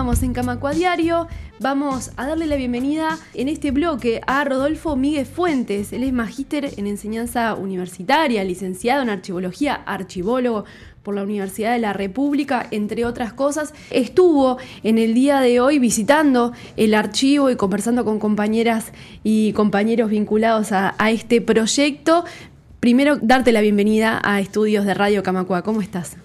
Continuamos en Camacuá Diario. Vamos a darle la bienvenida en este bloque a Rodolfo Miguel Fuentes. Él es magíster en enseñanza universitaria, licenciado en archivología, archivólogo por la Universidad de la República, entre otras cosas. Estuvo en el día de hoy visitando el archivo y conversando con compañeras y compañeros vinculados a este proyecto. Primero, darte la bienvenida a Estudios de Radio Camacuá. ¿Cómo estás?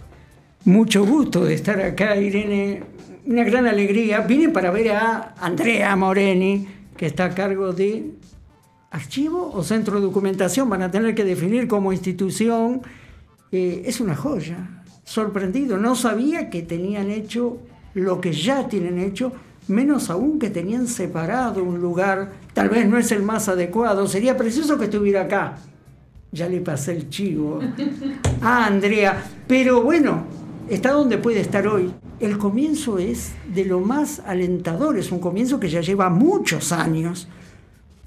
Mucho gusto de estar acá, Irene. Una gran alegría. Vine para ver a Andrea Moreni, que está a cargo de archivo o centro de documentación. Van a tener que definir como institución. Es una joya. Sorprendido. No sabía que tenían hecho lo que ya tienen hecho, menos aún que tenían separado un lugar. Tal vez no es el más adecuado. Sería preciso que estuviera acá. Ya le pasé el chivo a Andrea. Pero bueno, está donde puede estar hoy. El comienzo es de lo más alentador, es un comienzo que ya lleva muchos años,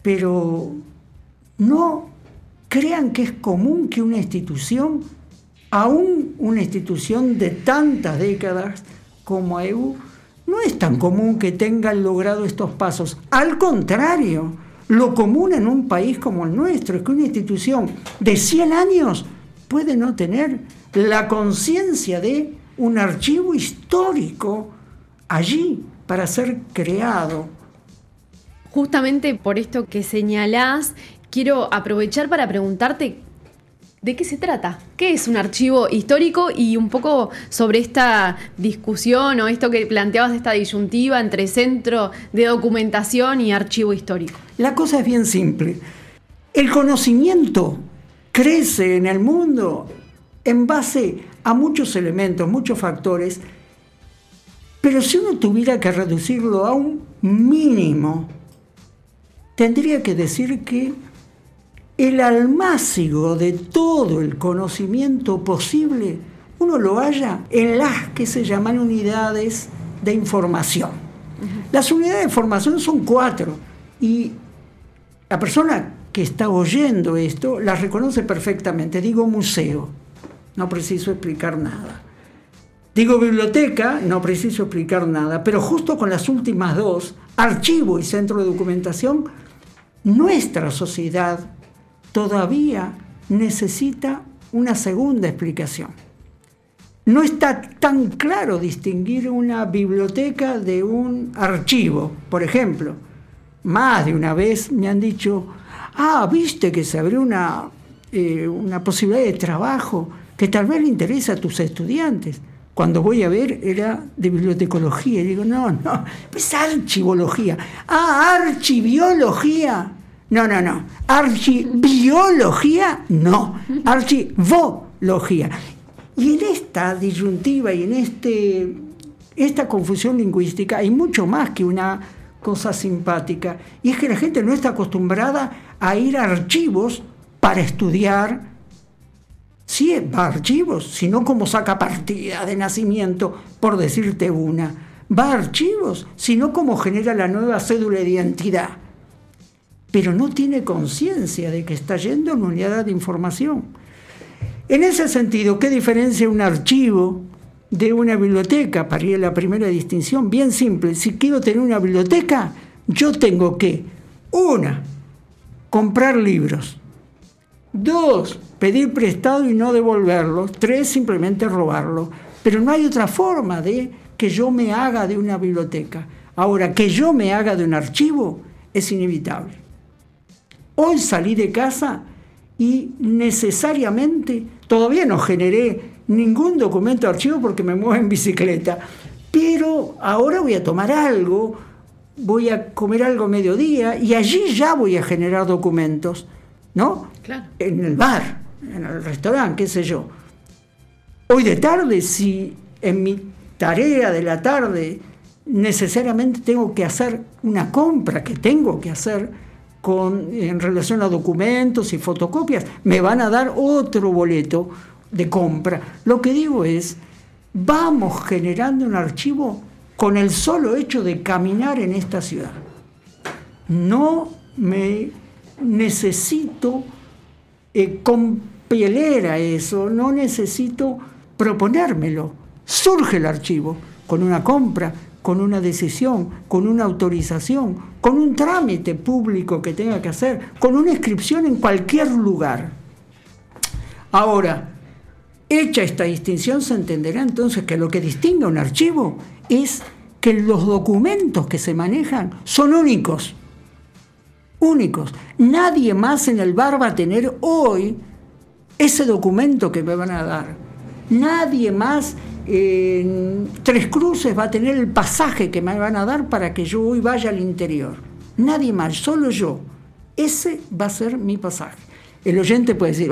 pero no crean que es común que una institución, aún una institución de tantas décadas como AEBU, no es tan común que tengan logrado estos pasos. Al contrario, lo común en un país como el nuestro es que una institución de 100 años puede no tener la conciencia de un archivo histórico allí para ser creado. Justamente por esto que señalás, quiero aprovechar para preguntarte de qué se trata. ¿Qué es un archivo histórico? Y un poco sobre esta discusión o esto que planteabas, esta disyuntiva entre centro de documentación y archivo histórico. La cosa es bien simple. El conocimiento crece en el mundo en base a muchos elementos, muchos factores, pero si uno tuviera que reducirlo a un mínimo, tendría que decir que el almácigo de todo el conocimiento posible, uno lo halla en las que se llaman unidades de información. Las unidades de información son 4, y la persona que está oyendo esto las reconoce perfectamente. Digo museo, no preciso explicar nada. Digo biblioteca, no preciso explicar nada. Pero justo con las últimas 2, archivo y centro de documentación, nuestra sociedad todavía necesita una segunda explicación. No está tan claro distinguir una biblioteca de un archivo, por ejemplo. Más de una vez me han dicho, viste que se abrió una posibilidad de trabajo que tal vez le interesa a tus estudiantes. Cuando voy a ver, era de bibliotecología. Y digo, no, pues archivología. Archibiología. No. Archibiología, no. Archivología. Y en esta disyuntiva y en esta confusión lingüística hay mucho más que una cosa simpática. Y es que la gente no está acostumbrada a ir a archivos para estudiar. Sí, va a archivos, sino como saca partida de nacimiento, por decirte una. Va a archivos, sino como genera la nueva cédula de identidad. Pero no tiene conciencia de que está yendo a una unidad de información. En ese sentido, ¿qué diferencia un archivo de una biblioteca? Para ir a la primera distinción, bien simple. Si quiero tener una biblioteca, yo tengo que, 1, comprar libros. 2, pedir prestado y no devolverlo. 3, simplemente robarlo. Pero no hay otra forma de que yo me haga de una biblioteca. Ahora, que yo me haga de un archivo es inevitable. Hoy salí de casa y necesariamente todavía no generé ningún documento de archivo porque me muevo en bicicleta. Pero ahora voy a tomar algo, voy a comer algo a mediodía y allí ya voy a generar documentos, ¿no? Claro. En el bar, en el restaurante, qué sé yo. Hoy de tarde, si en mi tarea de la tarde necesariamente tengo que hacer una compra que tengo que hacer en relación a documentos y fotocopias, me van a dar otro boleto de compra. Lo que digo es, vamos generando un archivo con el solo hecho de caminar en esta ciudad. No me necesito compeler a eso, no necesito proponérmelo. Surge el archivo con una compra, con una decisión, con una autorización, con un trámite público que tenga que hacer, con una inscripción en cualquier lugar. Ahora, hecha esta distinción, se entenderá entonces que lo que distingue a un archivo es que los documentos que se manejan son únicos. Únicos. Nadie más en el bar va a tener hoy ese documento que me van a dar. Nadie más en Tres Cruces va a tener el pasaje que me van a dar para que yo hoy vaya al interior. Nadie más, solo yo. Ese va a ser mi pasaje. El oyente puede decir,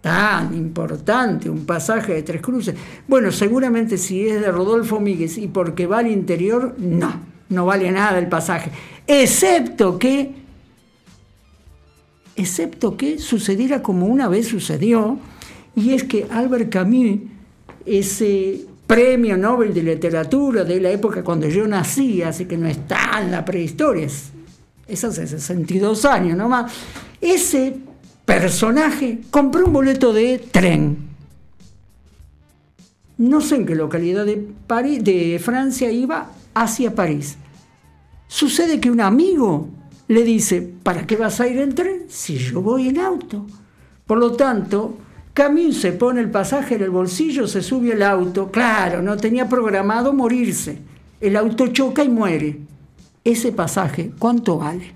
tan importante un pasaje de Tres Cruces. Bueno, seguramente si es de Rodolfo Miguel y porque va al interior, no vale nada el pasaje. Excepto que sucediera como una vez sucedió, y es que Albert Camus, ese premio Nobel de literatura de la época cuando yo nací, así que no está en la prehistoria, es hace 62 años nomás, ese personaje compró un boleto de tren. No sé en qué localidad de Francia iba, hacia París. Sucede que un amigo le dice, ¿para qué vas a ir en tren si yo voy en auto? Por lo tanto, Camus se pone el pasaje en el bolsillo, se sube al auto. Claro, no tenía programado morirse. El auto choca y muere. Ese pasaje, ¿cuánto vale?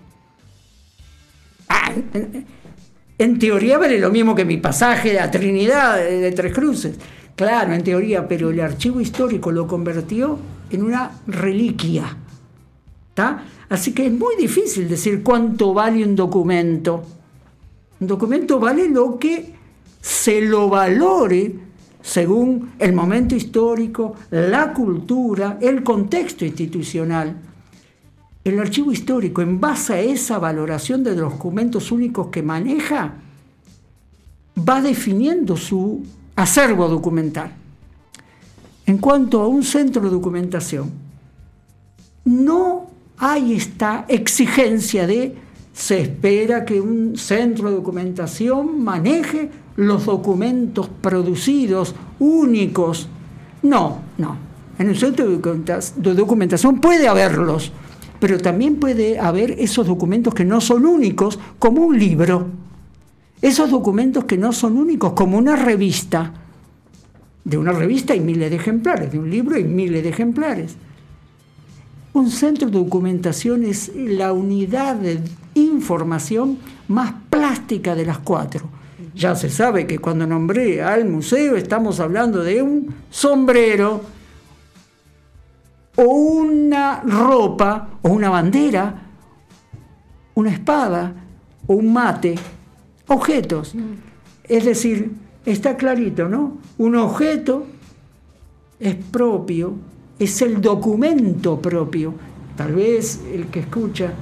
En teoría vale lo mismo que mi pasaje a Trinidad de Tres Cruces. Claro, en teoría, pero el archivo histórico lo convirtió en una reliquia. ¿Tá? Así que es muy difícil decir cuánto vale un documento. Un documento vale lo que se lo valore según el momento histórico, la cultura, el contexto institucional. El archivo histórico, en base a esa valoración de los documentos únicos que maneja, va definiendo su acervo documental. En cuanto a un centro de documentación, no hay esta exigencia de se espera que un centro de documentación maneje los documentos producidos, únicos. No. En el centro de documentación puede haberlos, pero también puede haber esos documentos que no son únicos, como un libro. Esos documentos que no son únicos, como una revista. De una revista hay miles de ejemplares, de un libro hay miles de ejemplares. Un centro de documentación es la unidad de información más plástica de las cuatro. Ya se sabe que cuando nombré al museo estamos hablando de un sombrero o una ropa o una bandera, una espada o un mate, objetos. Es decir, está clarito, ¿no? Un objeto es propio, es el documento propio. Tal vez el que escucha,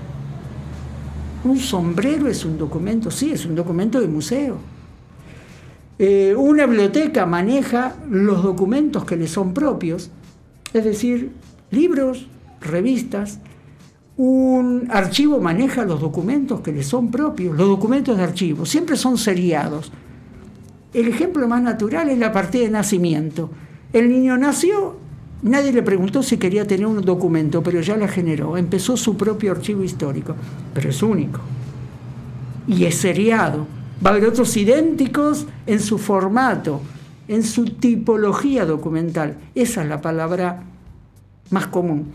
un sombrero es un documento, sí, es un documento de museo. Una biblioteca maneja los documentos que le son propios, es decir, libros, revistas. Un archivo maneja los documentos que le son propios, los documentos de archivo, siempre son seriados. El ejemplo más natural es la partida de nacimiento. El niño nació, nadie le preguntó si quería tener un documento, pero ya la generó, empezó su propio archivo histórico, pero es único y es seriado. Va a haber otros idénticos en su formato, en su tipología documental. Esa es la palabra más común.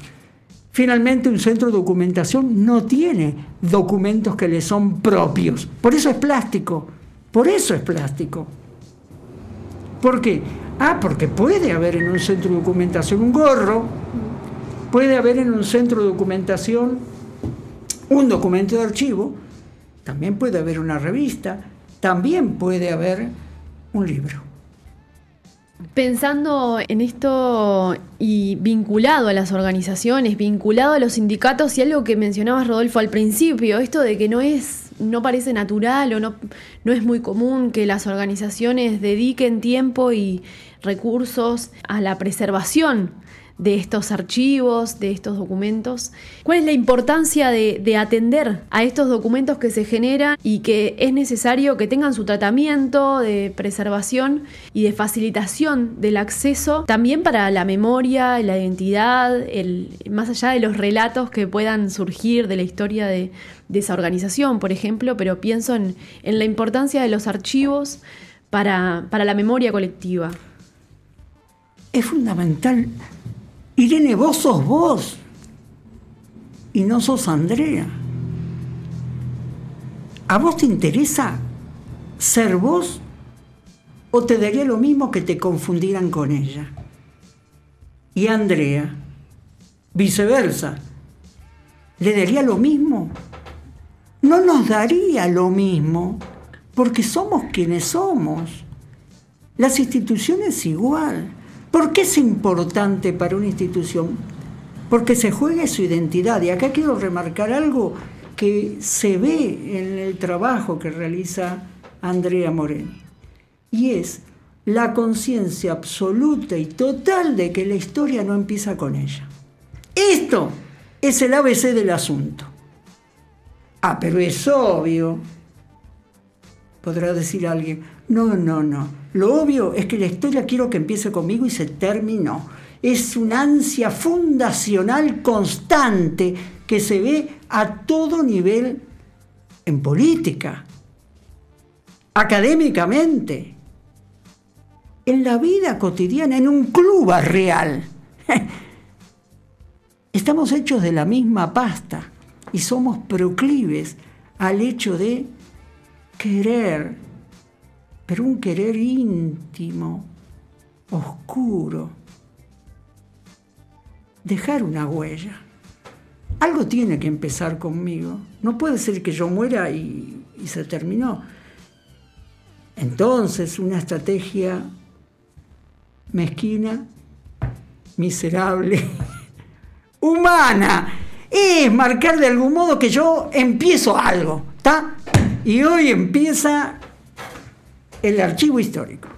Finalmente, un centro de documentación no tiene documentos que le son propios. Por eso es plástico. ¿Por qué? Porque puede haber en un centro de documentación un gorro, puede haber en un centro de documentación un documento de archivo, también puede haber una revista, también puede haber un libro. Pensando en esto y vinculado a las organizaciones, vinculado a los sindicatos, y algo que mencionabas, Rodolfo, al principio, esto de que no parece natural o no es muy común que las organizaciones dediquen tiempo y recursos a la preservación de estos archivos, de estos documentos. ¿Cuál es la importancia de atender a estos documentos que se generan y que es necesario que tengan su tratamiento de preservación y de facilitación del acceso también para la memoria, la identidad, más allá de los relatos que puedan surgir de la historia de esa organización, por ejemplo, pero pienso en la importancia de los archivos para la memoria colectiva? Es fundamental. Irene, vos sos vos y no sos Andrea. ¿A vos te interesa ser vos o te daría lo mismo que te confundieran con ella? Y a Andrea, viceversa, ¿le daría lo mismo? No nos daría lo mismo porque somos quienes somos. Las instituciones igual. ¿Por qué es importante para una institución? Porque se juega su identidad. Y acá quiero remarcar algo que se ve en el trabajo que realiza Andrea Moreni. Y es la conciencia absoluta y total de que la historia no empieza con ella. Esto es el ABC del asunto. Ah, pero es obvio, podrá decir alguien. No. Lo obvio es que la historia quiero que empiece conmigo y se terminó. Es una ansia fundacional constante que se ve a todo nivel en política, académicamente, en la vida cotidiana, en un club real. Estamos hechos de la misma pasta y somos proclives al hecho de querer, pero un querer íntimo, oscuro. Dejar una huella. Algo tiene que empezar conmigo. No puede ser que yo muera y se terminó. Entonces, una estrategia mezquina, miserable, humana, es marcar de algún modo que yo empiezo algo, ¿está? Y hoy empieza el archivo histórico.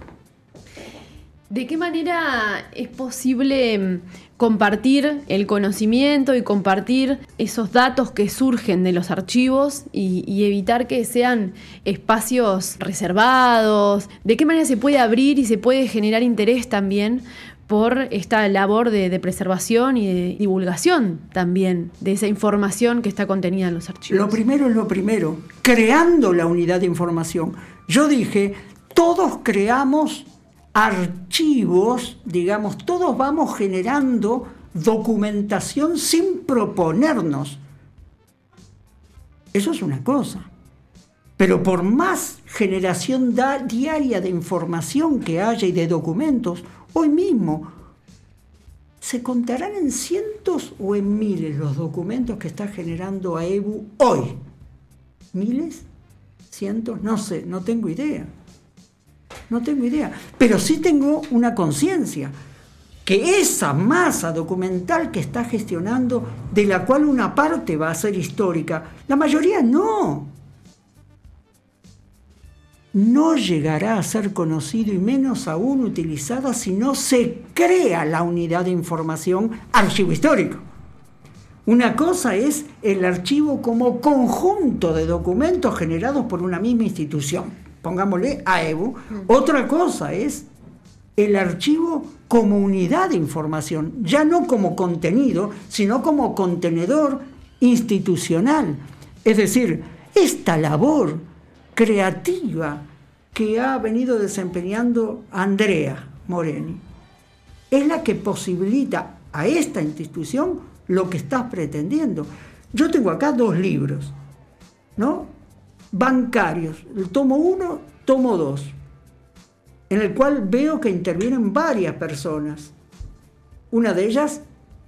¿De qué manera es posible compartir el conocimiento y compartir esos datos que surgen de los archivos y evitar que sean espacios reservados? ¿De qué manera se puede abrir y se puede generar interés también por esta labor de preservación y de divulgación también de esa información que está contenida en los archivos? Lo primero es lo primero, creando la unidad de información. Yo dije, todos creamos archivos, digamos, todos vamos generando documentación sin proponernos. Eso es una cosa. Pero por más generación diaria de información que haya y de documentos, hoy mismo se contarán en cientos o en miles los documentos que está generando AEBU hoy. ¿Miles? ¿Cientos? No sé, no tengo idea. Pero sí tengo una conciencia que esa masa documental que está gestionando, de la cual una parte va a ser histórica, la mayoría no llegará a ser conocido y menos aún utilizada si no se crea la unidad de información archivo histórico. Una cosa es el archivo como conjunto de documentos generados por una misma institución, pongámosle AEBU. Otra cosa es el archivo como unidad de información, ya no como contenido, sino como contenedor institucional. Es decir, esta labor creativa que ha venido desempeñando Andrea Moreni es la que posibilita a esta institución lo que estás pretendiendo. Yo tengo acá 2 libros, ¿no? Bancarios, el tomo 1, tomo 2, en el cual veo que intervienen varias personas. Una de ellas,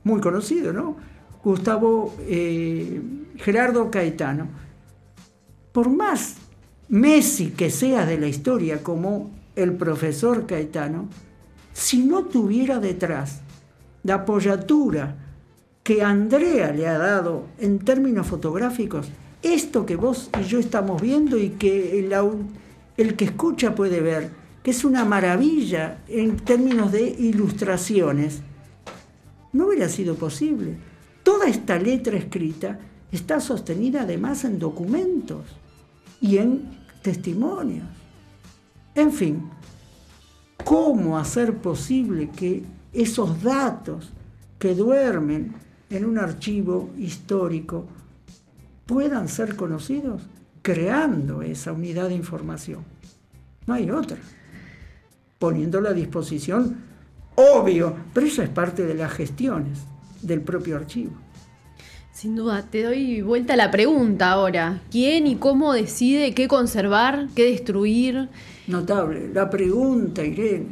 muy conocido, ¿no? Gerardo Caetano. Por más Messi que sea de la historia como el profesor Caetano, si no tuviera detrás la apoyatura que Andrea le ha dado en términos fotográficos, esto que vos y yo estamos viendo y que el que escucha puede ver, que es una maravilla en términos de ilustraciones, no hubiera sido posible. Toda esta letra escrita está sostenida además en documentos y en testimonios. En fin, ¿cómo hacer posible que esos datos que duermen en un archivo histórico puedan ser conocidos? Creando esa unidad de información. No hay otra. Poniéndola a disposición, obvio, pero eso es parte de las gestiones del propio archivo. Sin duda, te doy vuelta a la pregunta ahora. ¿Quién y cómo decide qué conservar, qué destruir? Notable. La pregunta, Irene.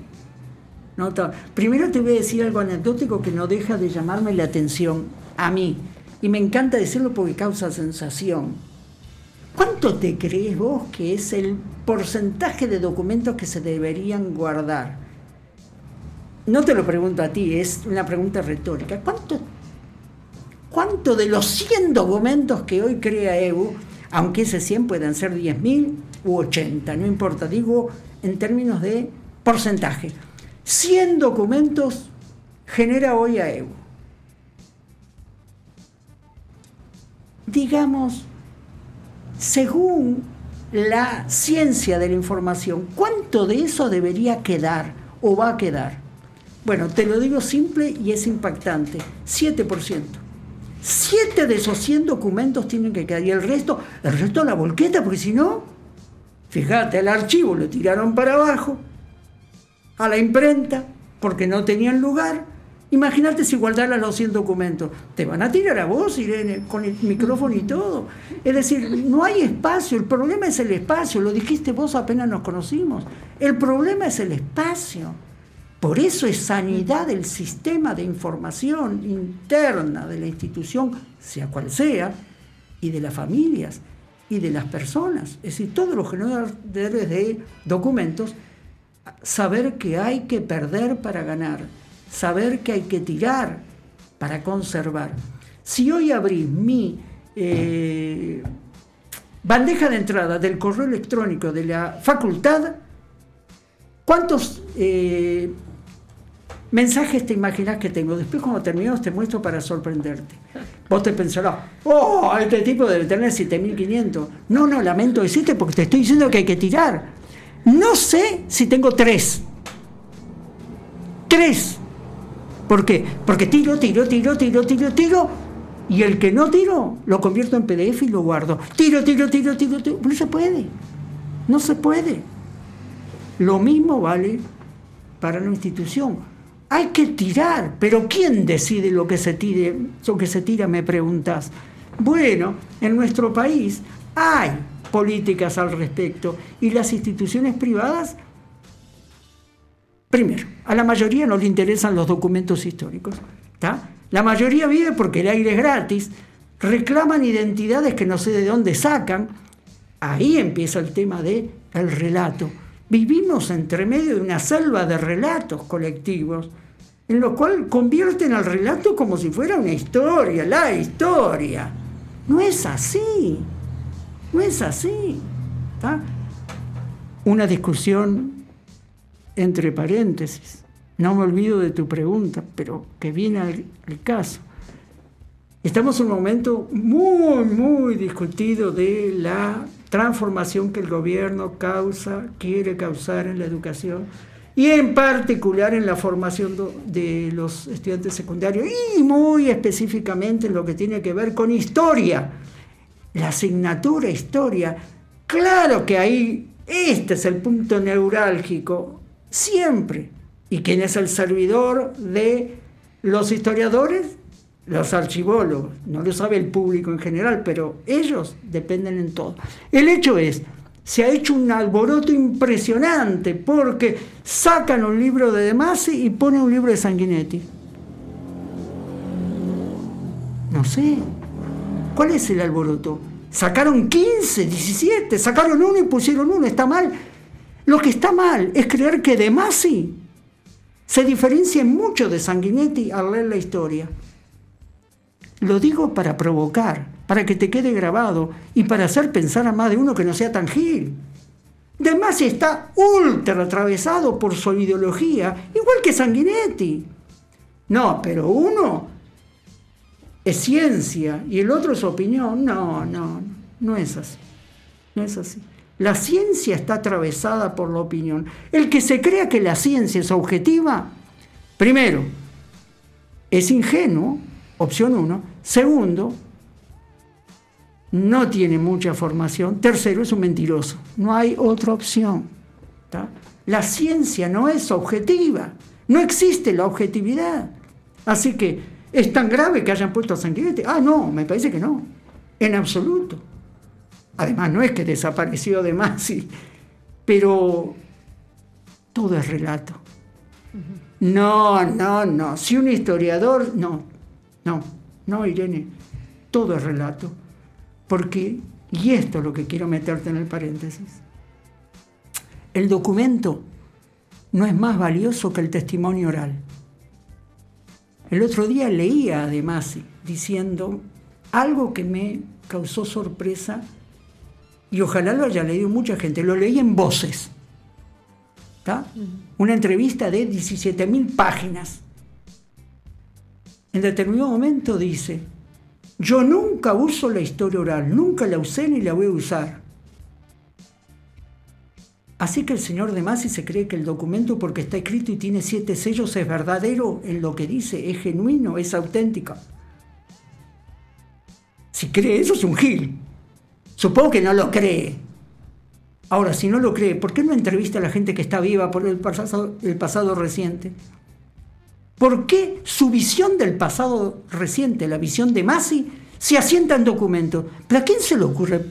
Notable. Primero te voy a decir algo anecdótico que no deja de llamarme la atención a mí. Y me encanta decirlo porque causa sensación. ¿Cuánto te crees vos que es el porcentaje de documentos que se deberían guardar? No te lo pregunto a ti, es una pregunta retórica. ¿Cuánto de los 100 documentos que hoy crea AEBU, aunque ese 100 puedan ser 10.000 u 80, no importa, digo en términos de porcentaje, 100 documentos genera hoy AEBU? Digamos, según la ciencia de la información, ¿cuánto de eso debería quedar o va a quedar? Bueno, te lo digo simple y es impactante. 7%. 7 de esos 100 documentos tienen que quedar. Y el resto la volqueta, porque si no, fíjate, el archivo lo tiraron para abajo, a la imprenta, porque no tenían lugar. Imagínate si guardaras los 100 documentos. Te van a tirar a vos, Irene, con el micrófono y todo. Es decir, no hay espacio. El problema es el espacio. Lo dijiste vos apenas nos conocimos. El problema es el espacio. Por eso es sanidad del sistema de información interna de la institución, sea cual sea, y de las familias y de las personas. Es decir, todos los generadores de documentos, saber que hay que perder para ganar. Saber que hay que tirar para conservar. Si hoy abrís mi bandeja de entrada del correo electrónico de la facultad, ¿cuántos mensajes te imaginás que tengo? Después, cuando terminemos, te muestro para sorprenderte. Vos te pensarás, oh, este tipo debe tener 7.500. No, no, lamento decirte porque te estoy diciendo que hay que tirar. No sé si tengo 3. 3. ¿Por qué? Porque tiro, y el que no tiro lo convierto en PDF y lo guardo. Tiro. No se puede. No se puede. Lo mismo vale para la institución. Hay que tirar, pero ¿quién decide lo que se tire? Lo que se tira, me preguntás. Bueno, en nuestro país hay políticas al respecto y las instituciones privadas. Primero, a la mayoría no le interesan los documentos históricos. ¿Tá? La mayoría vive porque el aire es gratis, reclaman identidades que no sé de dónde sacan. Ahí empieza el tema del relato. Vivimos entre medio de una selva de relatos colectivos, en lo cual convierten al relato como si fuera una historia, la historia. No es así, no es así. ¿Tá? Una discusión, entre paréntesis, no me olvido de tu pregunta, pero que viene al caso. Estamos en un momento muy, muy discutido de la transformación que el gobierno quiere causar en la educación y en particular en la formación de los estudiantes secundarios y muy específicamente en lo que tiene que ver con historia, la asignatura historia. Claro que ahí este es el punto neurálgico. Siempre. ¿Y quién es el servidor de los historiadores? Los archivólogos. No lo sabe el público en general, pero ellos dependen en todo. El hecho es, se ha hecho un alboroto impresionante porque sacan un libro de Demasi y ponen un libro de Sanguinetti. No sé. ¿Cuál es el alboroto? Sacaron 15, 17, sacaron uno y pusieron uno. ¿Está mal? Lo que está mal es creer que Demasi se diferencia mucho de Sanguinetti al leer la historia. Lo digo para provocar, para que te quede grabado y para hacer pensar a más de uno que no sea tan gil. Demasi está ultra atravesado por su ideología, igual que Sanguinetti. No, pero uno es ciencia y el otro es opinión. No, no, no es así. No es así. La ciencia está atravesada por la opinión. El que se crea que la ciencia es objetiva, primero, es ingenuo, opción 1. Segundo, no tiene mucha formación. Tercero, es un mentiroso. No hay otra opción. ¿Tá? La ciencia no es objetiva. No existe la objetividad. Así que, ¿es tan grave que hayan puesto a Sanguinetti? Ah, no, me parece que no. En absoluto. Además, no es que desapareció Demasi, pero todo es relato. No, no, no. Si un historiador... No, no, no, Irene. Todo es relato. Porque, y esto es lo que quiero meterte en el paréntesis, el documento no es más valioso que el testimonio oral. El otro día leía a Demasi diciendo algo que me causó sorpresa, y ojalá lo haya leído mucha gente. Lo leí en Voces. ¿Está? Una entrevista de 17.000 páginas. En determinado momento dice: yo nunca uso la historia oral, nunca la usé ni la voy a usar. Así que el señor Demasi se cree que el documento, porque está escrito y tiene 7 sellos, es verdadero en lo que dice, es genuino, es auténtico. Si cree eso, es un gil. Supongo que no lo cree. Ahora, si no lo cree, ¿por qué no entrevista a la gente que está viva por el pasado reciente? ¿Por qué su visión del pasado reciente, la visión de Masi, se asienta en documentos? ¿Pero a quién se le ocurre?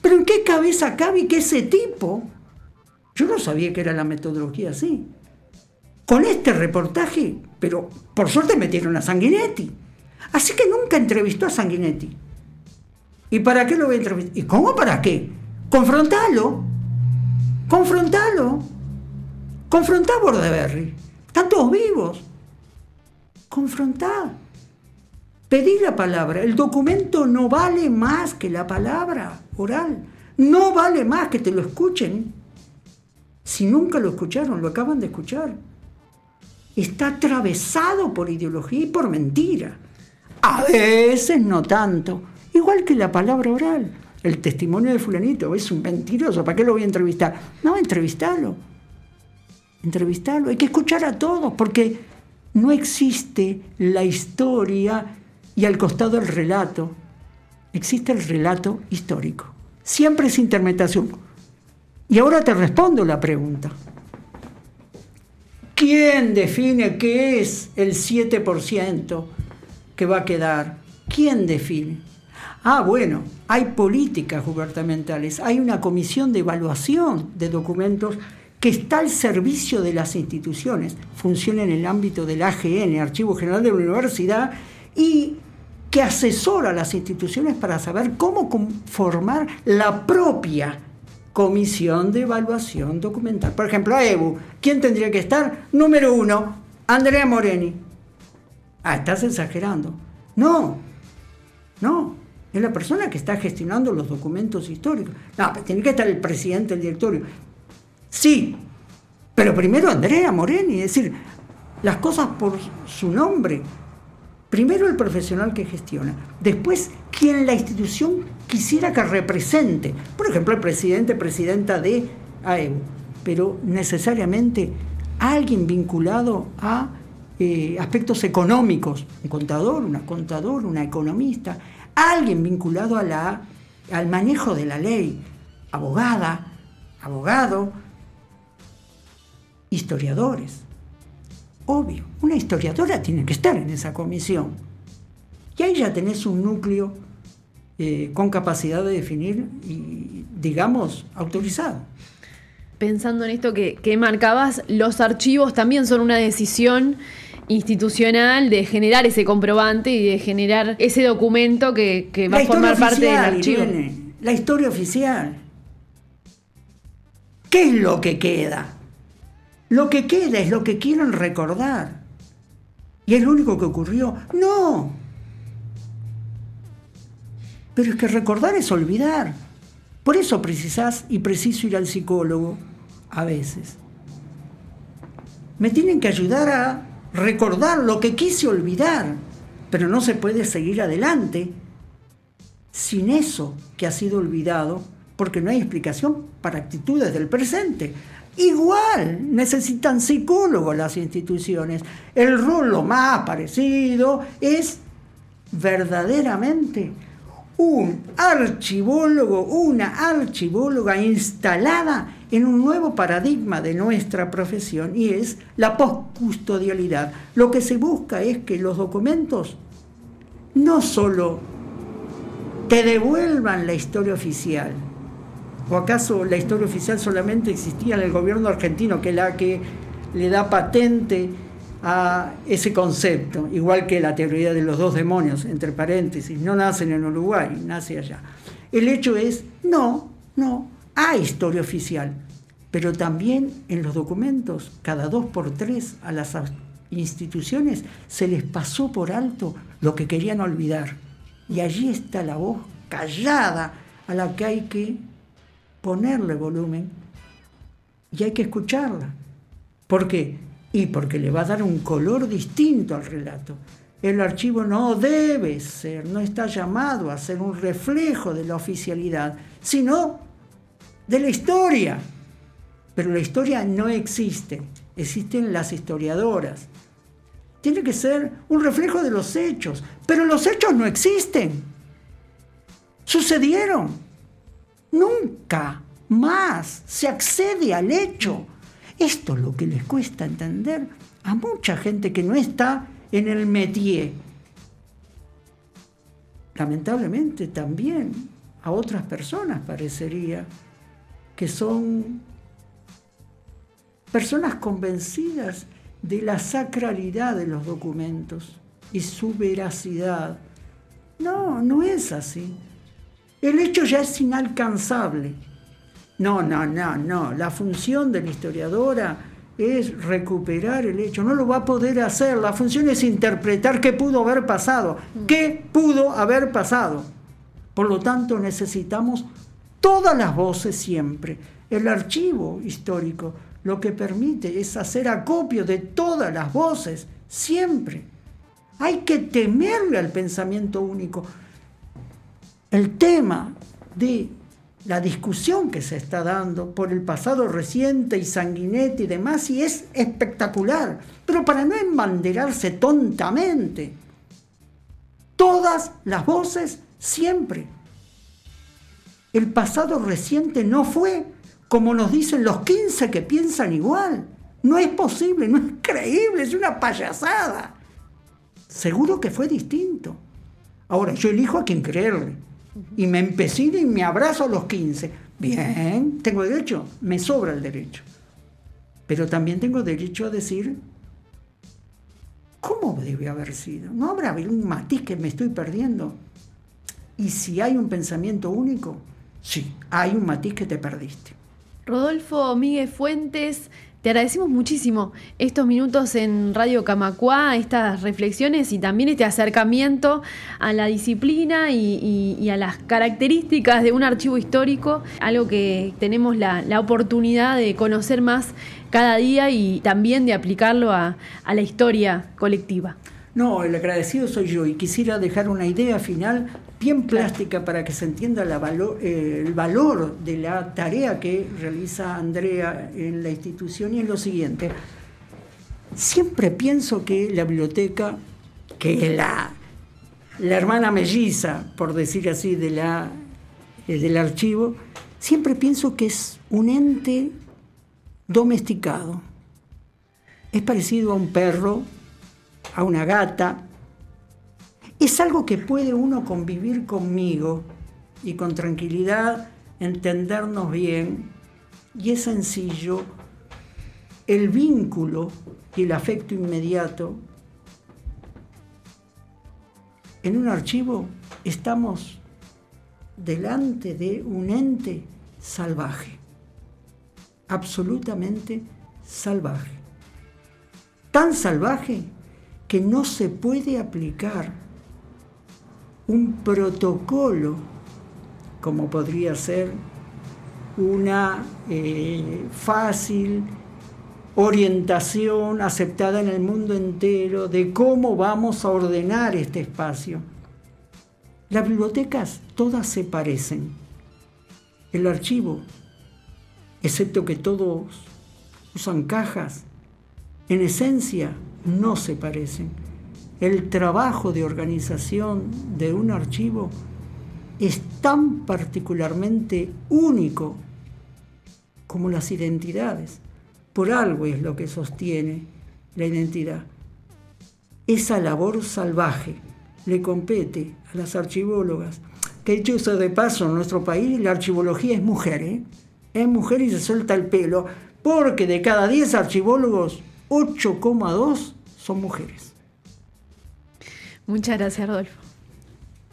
¿Pero en qué cabeza cabe que ese tipo? Yo no sabía que era la metodología así. Con este reportaje, pero por suerte metieron a Sanguinetti. Así que nunca entrevistó a Sanguinetti. ¿Y para qué lo voy a entrevistar? ¿Y cómo para qué? Confrontalo. Confrontalo. Confrontá a Bordaberry. Están todos vivos. Confrontá. Pedí la palabra. El documento no vale más que la palabra oral. No vale más que te lo escuchen. Si nunca lo escucharon, lo acaban de escuchar. Está atravesado por ideología y por mentira. A veces no tanto. Igual que la palabra oral. El testimonio de fulanito es un mentiroso, ¿para qué lo voy a entrevistar? No, entrevistalo. Entrevistalo. Hay que escuchar a todos, porque no existe la historia y al costado el relato. Existe el relato histórico. Siempre es interpretación. Y ahora te respondo la pregunta. ¿Quién define qué es el 7% que va a quedar? ¿Quién define? Ah, bueno, hay políticas gubernamentales, hay una comisión de evaluación de documentos que está al servicio de las instituciones, funciona en el ámbito del AGN, Archivo General de la Universidad, y que asesora a las instituciones para saber cómo conformar la propia comisión de evaluación documental. Por ejemplo, AEBU, ¿quién tendría que estar? Número 1, Andrea Moreni. Ah, estás exagerando. No, no. Es la persona que está gestionando los documentos históricos. No, tiene que estar el presidente del directorio. Sí, pero primero Andrea Moreni, es decir, las cosas por su nombre. Primero el profesional que gestiona. Después, quien la institución quisiera que represente. Por ejemplo, el presidente, presidenta de AEBU. Pero necesariamente alguien vinculado a aspectos económicos. Un contador, una contadora, una economista... Alguien vinculado a al manejo de la ley, abogada, abogado, historiadores. Obvio, una historiadora tiene que estar en esa comisión. Y ahí ya tenés un núcleo con capacidad de definir y, digamos, autorizado. Pensando en esto que marcabas, los archivos también son una decisión institucional de generar ese comprobante y de generar ese documento que va a formar parte del archivo. Irene, la historia oficial. ¿Qué es lo que queda? Lo que queda es lo que quieren recordar. Y es lo único que ocurrió. ¡No! Pero es que recordar es olvidar. Por eso preciso ir al psicólogo a veces. Me tienen que ayudar a recordar lo que quise olvidar, pero no se puede seguir adelante sin eso que ha sido olvidado, porque no hay explicación para actitudes del presente. Igual necesitan psicólogos las instituciones. El rol lo más parecido es verdaderamente un archivólogo, una archivóloga instalada en un nuevo paradigma de nuestra profesión, y es la poscustodialidad. Lo que se busca es que los documentos no solo te devuelvan la historia oficial, ¿o acaso la historia oficial solamente existía en el gobierno argentino, que es la que le da patente a ese concepto? Igual que la teoría de los dos demonios, entre paréntesis, no nacen en Uruguay, nace allá. El hecho es, no, hay historia oficial, pero también en los documentos, cada 2x3 a las instituciones se les pasó por alto lo que querían olvidar. Y allí está la voz callada a la que hay que ponerle volumen y hay que escucharla. ¿Por qué? Y porque le va a dar un color distinto al relato. El archivo no debe ser, no está llamado a ser un reflejo de la oficialidad, sino de la historia. Pero la historia no existe, existen las historiadoras. Tiene que ser un reflejo de los hechos, pero los hechos no existen. Sucedieron. Nunca más se accede al hecho. Esto es lo que les cuesta entender a mucha gente que no está en el métier. Lamentablemente también a otras personas parecería que son personas convencidas de la sacralidad de los documentos y su veracidad. No es así. El hecho ya es inalcanzable. No. La función de la historiadora es recuperar el hecho. No lo va a poder hacer. La función es interpretar qué pudo haber pasado. Por lo tanto, necesitamos todas las voces siempre. El archivo histórico lo que permite es hacer acopio de todas las voces siempre. Hay que temerle al pensamiento único. El tema de la discusión que se está dando por el pasado reciente y Sanguinetti y Demasi es espectacular, pero para no embanderarse tontamente, todas las voces siempre. El pasado reciente no fue como nos dicen los 15 que piensan igual. No es posible, no es creíble, es una payasada. Seguro que fue distinto. Ahora, yo elijo a quien creerle. Y me empecino y me abrazo a los 15. Bien, ¿tengo derecho? Me sobra el derecho. Pero también tengo derecho a decir, ¿cómo debe haber sido? ¿No habrá un matiz que me estoy perdiendo? Y si hay un pensamiento único, sí, hay un matiz que te perdiste. Rodolfo Miguel Fuentes, te agradecemos muchísimo estos minutos en Radio Camacuá, estas reflexiones y también este acercamiento a la disciplina y a las características de un archivo histórico, algo que tenemos la oportunidad de conocer más cada día y también de aplicarlo a la historia colectiva. No, el agradecido soy yo y quisiera dejar una idea final bien plástica para que se entienda el valor de la tarea que realiza Andrea en la institución, y es lo siguiente. Siempre pienso que la biblioteca, que es la hermana melliza, por decir así, del archivo, siempre pienso que es un ente domesticado. Es parecido a un perro, a una gata. Es algo que puede uno convivir conmigo y con tranquilidad, entendernos bien, y es sencillo. El vínculo y el afecto inmediato. En un archivo estamos delante de un ente salvaje, absolutamente salvaje. Tan salvaje que no se puede aplicar un protocolo, como podría ser una fácil orientación aceptada en el mundo entero de cómo vamos a ordenar este espacio. Las bibliotecas todas se parecen. El archivo, excepto que todos usan cajas, en esencia no se parecen. El trabajo de organización de un archivo es tan particularmente único como las identidades. Por algo es lo que sostiene la identidad. Esa labor salvaje le compete a las archivólogas. Que dicho eso de paso, en nuestro país la archivología es mujer, ¿eh? Es mujer y se suelta el pelo, porque de cada 10 archivólogos, 8,2 son mujeres. Muchas gracias, Rodolfo.